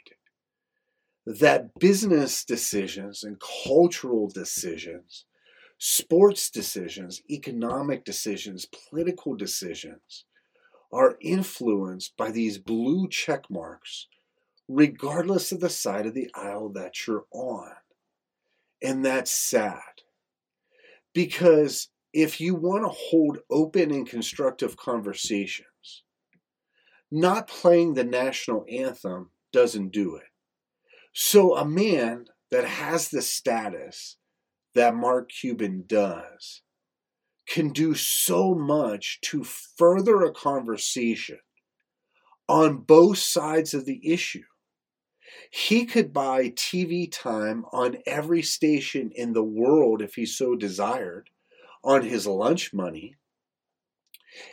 That business decisions and cultural decisions, sports decisions, economic decisions, political decisions are influenced by these blue check marks, regardless of the side of the aisle that you're on. And that's sad. Because if you want to hold open and constructive conversations, not playing the national anthem doesn't do it. So a man that has the status that Mark Cuban does can do so much to further a conversation on both sides of the issue. He could buy T V time on every station in the world if he so desired on his lunch money,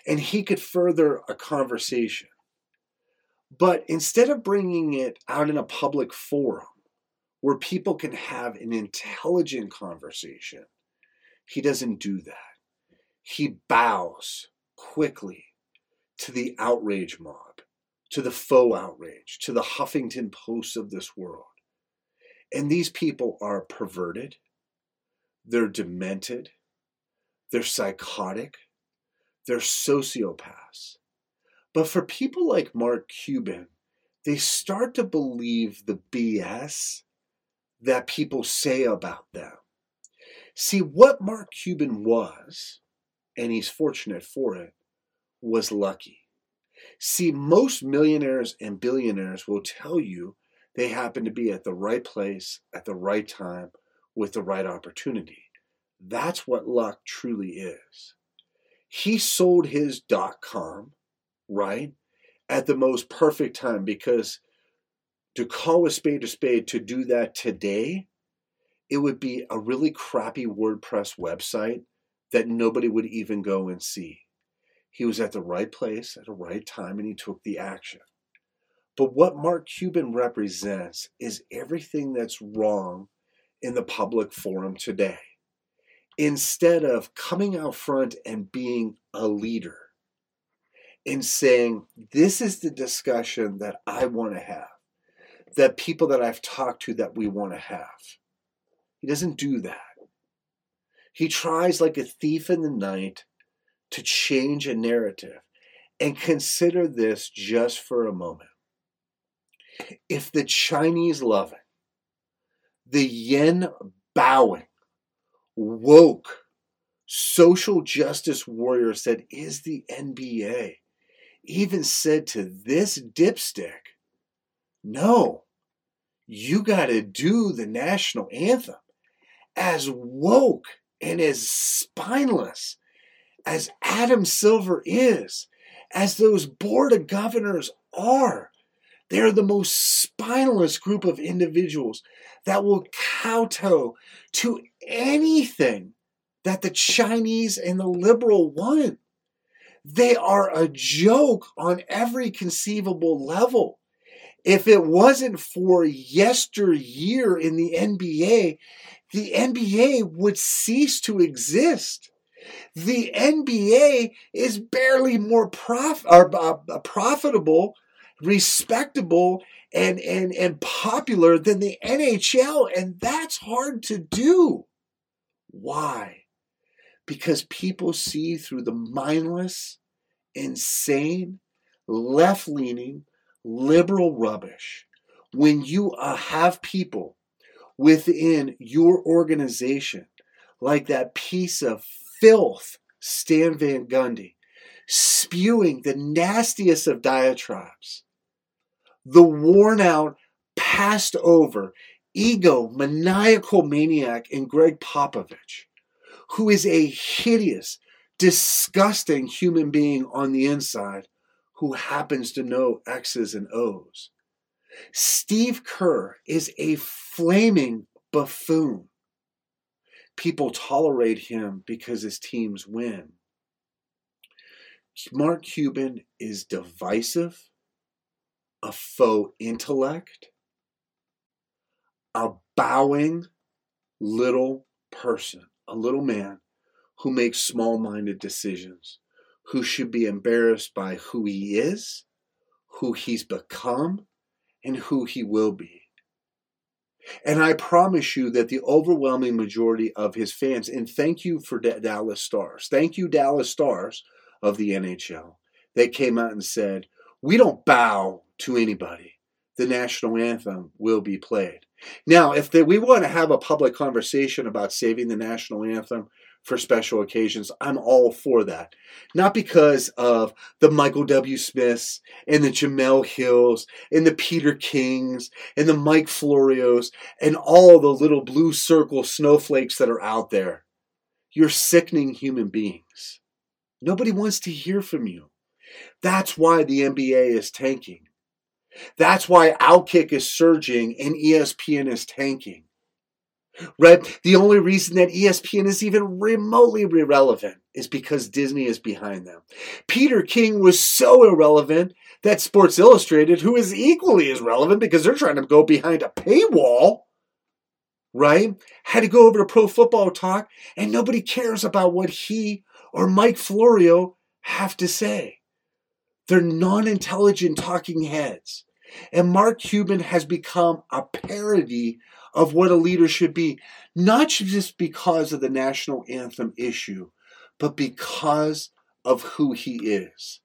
and he could further a conversation. But instead of bringing it out in a public forum where people can have an intelligent conversation, he doesn't do that. He bows quickly to the outrage mob, to the faux outrage, to the Huffington Post of this world. And these people are perverted. They're demented. They're psychotic. They're sociopaths. But for people like Mark Cuban, they start to believe the B S that people say about them. See, what Mark Cuban was, and he's fortunate for it, was lucky. See, most millionaires and billionaires will tell you they happen to be at the right place, at the right time, with the right opportunity. That's what luck truly is. He sold his dot-com right at the most perfect time, because to call a spade a spade, to do that today it would be a really crappy WordPress website that nobody would even go and see. He was at the right place at the right time, and he took the action. But what Mark Cuban represents is everything that's wrong in the public forum today. Instead of coming out front and being a leader and saying, this is the discussion that I want to have, that people that I've talked to that we want to have. He doesn't do that. He tries like a thief in the night to change a narrative. And consider this just for a moment. If the Chinese loving, the yen bowing, woke, social justice warriors that is the N B A even said to this dipstick, no, you got to do the national anthem, as woke and as spineless as Adam Silver is, as those board of governors are, they're the most spineless group of individuals that will kowtow to anything that the Chinese and the liberal want. They are a joke on every conceivable level. If it wasn't for yesteryear in the N B A, the N B A would cease to exist. The N B A is barely more prof- or, uh, profitable, respectable, and, and, and popular than the N H L, and that's hard to do. Why? Because people see through the mindless, insane, left-leaning, liberal rubbish. When you uh, have people within your organization like that piece of filth, Stan Van Gundy, spewing the nastiest of diatribes, the worn out, passed over, ego, maniacal maniac in Greg Popovich, who is a hideous, disgusting human being on the inside who happens to know X's and O's. Steve Kerr is a flaming buffoon. People tolerate him because his teams win. Mark Cuban is divisive, a faux intellect, a bowing little person, a little man who makes small-minded decisions, who should be embarrassed by who he is, who he's become, and who he will be. And I promise you that the overwhelming majority of his fans, and thank you for D- Dallas Stars, thank you Dallas Stars of the N H L, they came out and said, we don't bow to anybody. The national anthem will be played. Now, if they, we want to have a public conversation about saving the national anthem for special occasions, I'm all for that. Not because of the Michael W. Smiths and the Jamel Hills and the Peter Kings and the Mike Florios and all the little blue circle snowflakes that are out there. You're sickening human beings. Nobody wants to hear from you. That's why the N B A is tanking. That's why Outkick is surging and E S P N is tanking. Right? The only reason that E S P N is even remotely irrelevant is because Disney is behind them. Peter King was so irrelevant that Sports Illustrated, who is equally as relevant because they're trying to go behind a paywall, right, had to go over to Pro Football Talk, and nobody cares about what he or Mike Florio have to say. They're non-intelligent talking heads. And Mark Cuban has become a parody of what a leader should be, not just because of the national anthem issue, but because of who he is.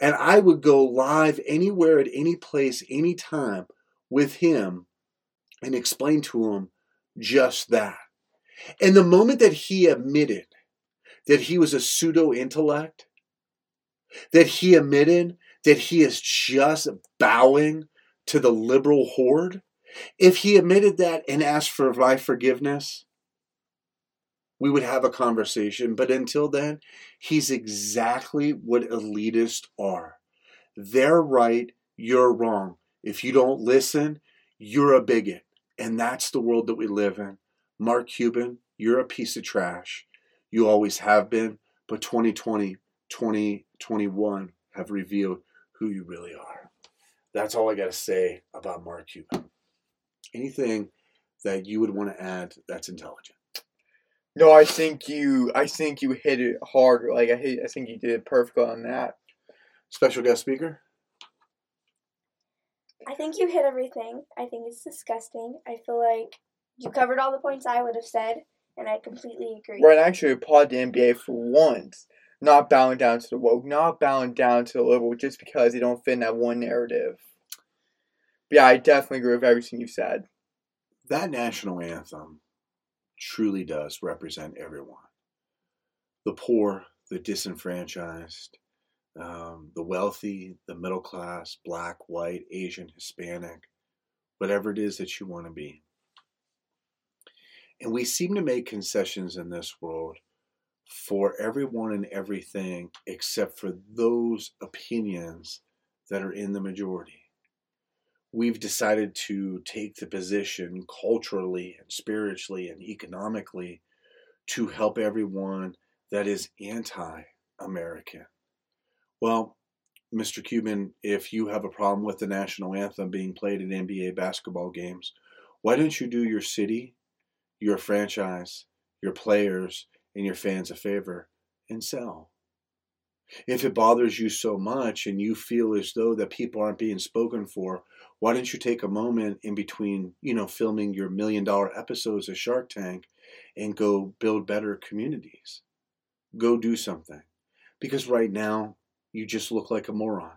And I would go live anywhere, at any place, any time with him and explain to him just that. And the moment that he admitted that he was a pseudo-intellect, that he admitted that he is just bowing to the liberal horde, if he admitted that and asked for my forgiveness, we would have a conversation. But until then, he's exactly what elitists are. They're right, you're wrong. If you don't listen, you're a bigot. And that's the world that we live in. Mark Cuban, you're a piece of trash. You always have been, but twenty twenty, twenty twenty-one have revealed who you really are. That's all I got to say about Mark Cuban. Anything that you would want to add that's intelligent? No, I think you I think you hit it hard. Like I hit, I think you did perfectly on that. Special guest speaker? I think you hit everything. I think it's disgusting. I feel like you covered all the points I would have said, and I completely agree. Right, I actually applaud the N B A for once. Not bowing down to the woke, not bowing down to the liberal just because they don't fit in that one narrative. But yeah, I definitely agree with everything you've said. That national anthem truly does represent everyone. The poor, the disenfranchised, um, the wealthy, the middle class, black, white, Asian, Hispanic, whatever it is that you want to be. And we seem to make concessions in this world for everyone and everything except for those opinions that are in the majority. We've decided to take the position culturally and spiritually and economically to help everyone that is anti-American. Well, Mister Cuban, if you have a problem with the national anthem being played at N B A basketball games, why don't you do your city, your franchise, your players, and your fans a favor and sell? If it bothers you so much and you feel as though that people aren't being spoken for, why don't you take a moment in between, you know, filming your million dollar episodes of Shark Tank and go build better communities? Go do something. Because right now, you just look like a moron.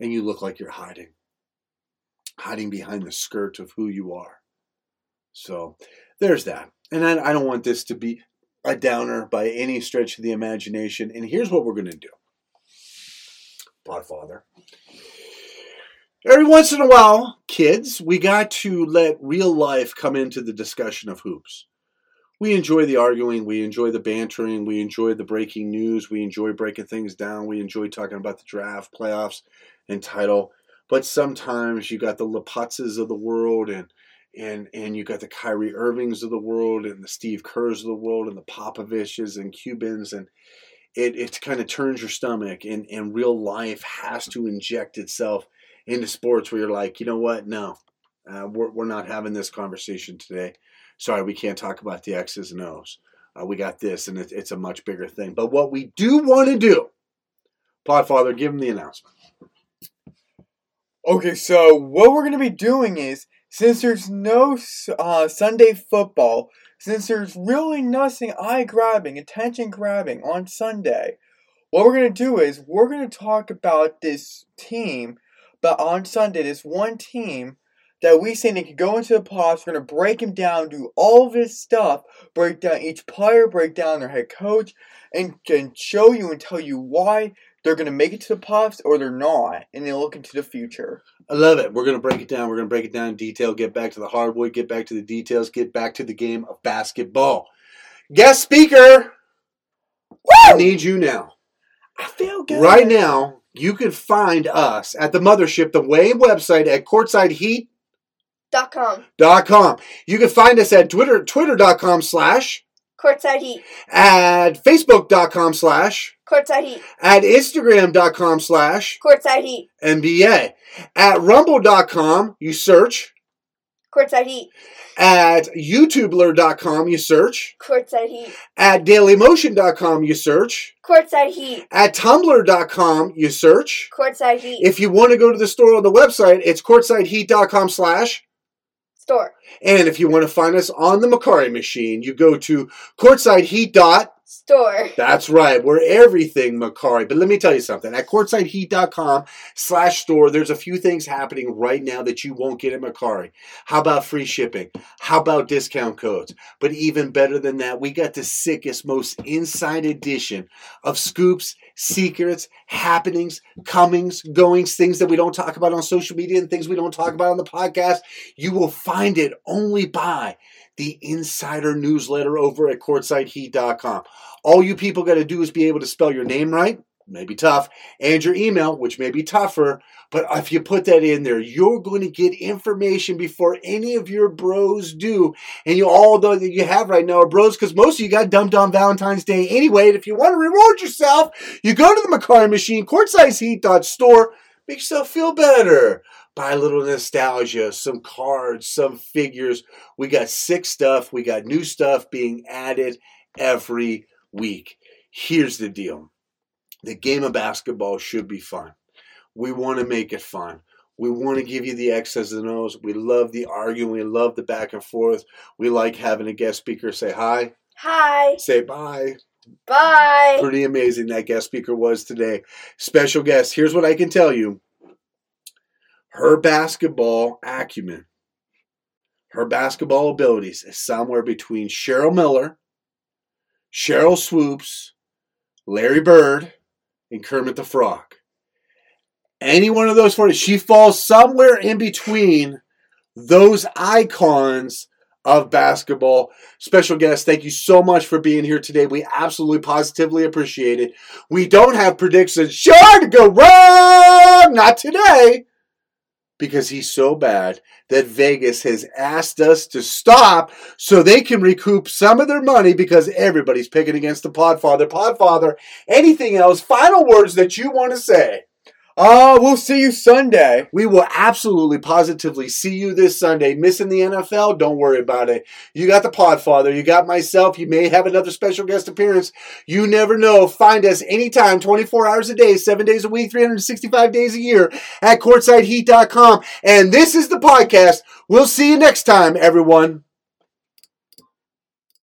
And you look like you're hiding. Hiding behind the skirt of who you are. So, there's that. And I, I don't want this to be a downer by any stretch of the imagination. And here's what we're going to do. Podfather. Every once in a while, kids, we got to let real life come into the discussion of hoops. We enjoy the arguing. We enjoy the bantering. We enjoy the breaking news. We enjoy breaking things down. We enjoy talking about the draft, playoffs, and title. But sometimes you got the Lapatzes of the world and And and you got the Kyrie Irvings of the world and the Steve Kerrs of the world and the Popoviches and Cubans. And it, it kind of turns your stomach. And, and real life has to inject itself into sports where you're like, you know what? No, uh, we're, we're not having this conversation today. Sorry, we can't talk about the X's and O's. Uh, we got this, and it, it's a much bigger thing. But what we do want to do, Podfather, give him the announcement. Okay, so what we're going to be doing is, since there's no uh, Sunday football, since there's really nothing eye-grabbing, attention-grabbing on Sunday, what we're going to do is we're going to talk about this team, but on Sunday, this one team that we say they can go into the playoffs. We're going to break them down, do all this stuff, break down each player, break down their head coach, and, and show you and tell you why they're going to make it to the playoffs or they're not, and they look into the future. I love it. We're going to break it down. We're going to break it down in detail, get back to the hardwood, get back to the details, get back to the game of basketball. Guest speaker, woo! I need you now. I feel good. Right now, you can find us at the Mothership, the Wave website at courtside heat dot com. You can find us at Twitter, twitter.com slash. Courtsideheat. At Facebook.com slash. Courtsideheat. At Instagram.com slash. Courtsideheat. N B A. At Rumble dot com, you search. Courtsideheat. At YouTubler dot com, you search. Courtsideheat. At Dailymotion dot com, you search. Courtsideheat. At Tumblr dot com, you search. Courtsideheat. If you want to go to the store on the website, it's courtsideheat.com slash. Store. And if you want to find us on the Mercari machine, you go to courtside heat dot store. That's right. We're everything Mercari. But let me tell you something. At courtside heat dot com slash store, there's a few things happening right now that you won't get at Mercari. How about free shipping? How about discount codes? But even better than that, we got the sickest, most inside edition of scoops, secrets, happenings, comings, goings, things that we don't talk about on social media and things we don't talk about on the podcast. You will find it only by the insider newsletter over at courtside heat dot com. All you people got to do is be able to spell your name right, may be tough, and your email, which may be tougher. But if you put that in there, you're going to get information before any of your bros do. And you all know that you have right now are bros because most of you got dumped on Valentine's Day anyway. And if you want to reward yourself, you go to the Mercari machine, courtsideheat dot store. Make yourself feel better. Buy a little nostalgia, some cards, some figures. We got sick stuff. We got new stuff being added every week. Here's the deal. The game of basketball should be fun. We want to make it fun. We want to give you the X's and O's. We love the arguing. We love the back and forth. We like having a guest speaker say hi. Hi. Say bye. Bye. Pretty amazing that guest speaker was today. Special guest. Here's what I can tell you. Her basketball acumen, her basketball abilities is somewhere between Cheryl Miller, Cheryl Swoops, Larry Bird, and Kermit the Frog. Any one of those four, she falls somewhere in between those icons of basketball. Special guest, thank you so much for being here today. We absolutely positively appreciate it. We don't have predictions. Sure to go wrong! Not today. Because he's so bad that Vegas has asked us to stop so they can recoup some of their money because everybody's picking against the Podfather. Podfather, anything else? Final words that you want to say? Oh, uh, we'll see you Sunday. We will absolutely positively see you this Sunday. Missing the N F L? Don't worry about it. You got the Podfather. You got myself. You may have another special guest appearance. You never know. Find us anytime, twenty-four hours a day, seven days a week, three hundred sixty-five days a year at courtside heat dot com. And this is the podcast. We'll see you next time, everyone.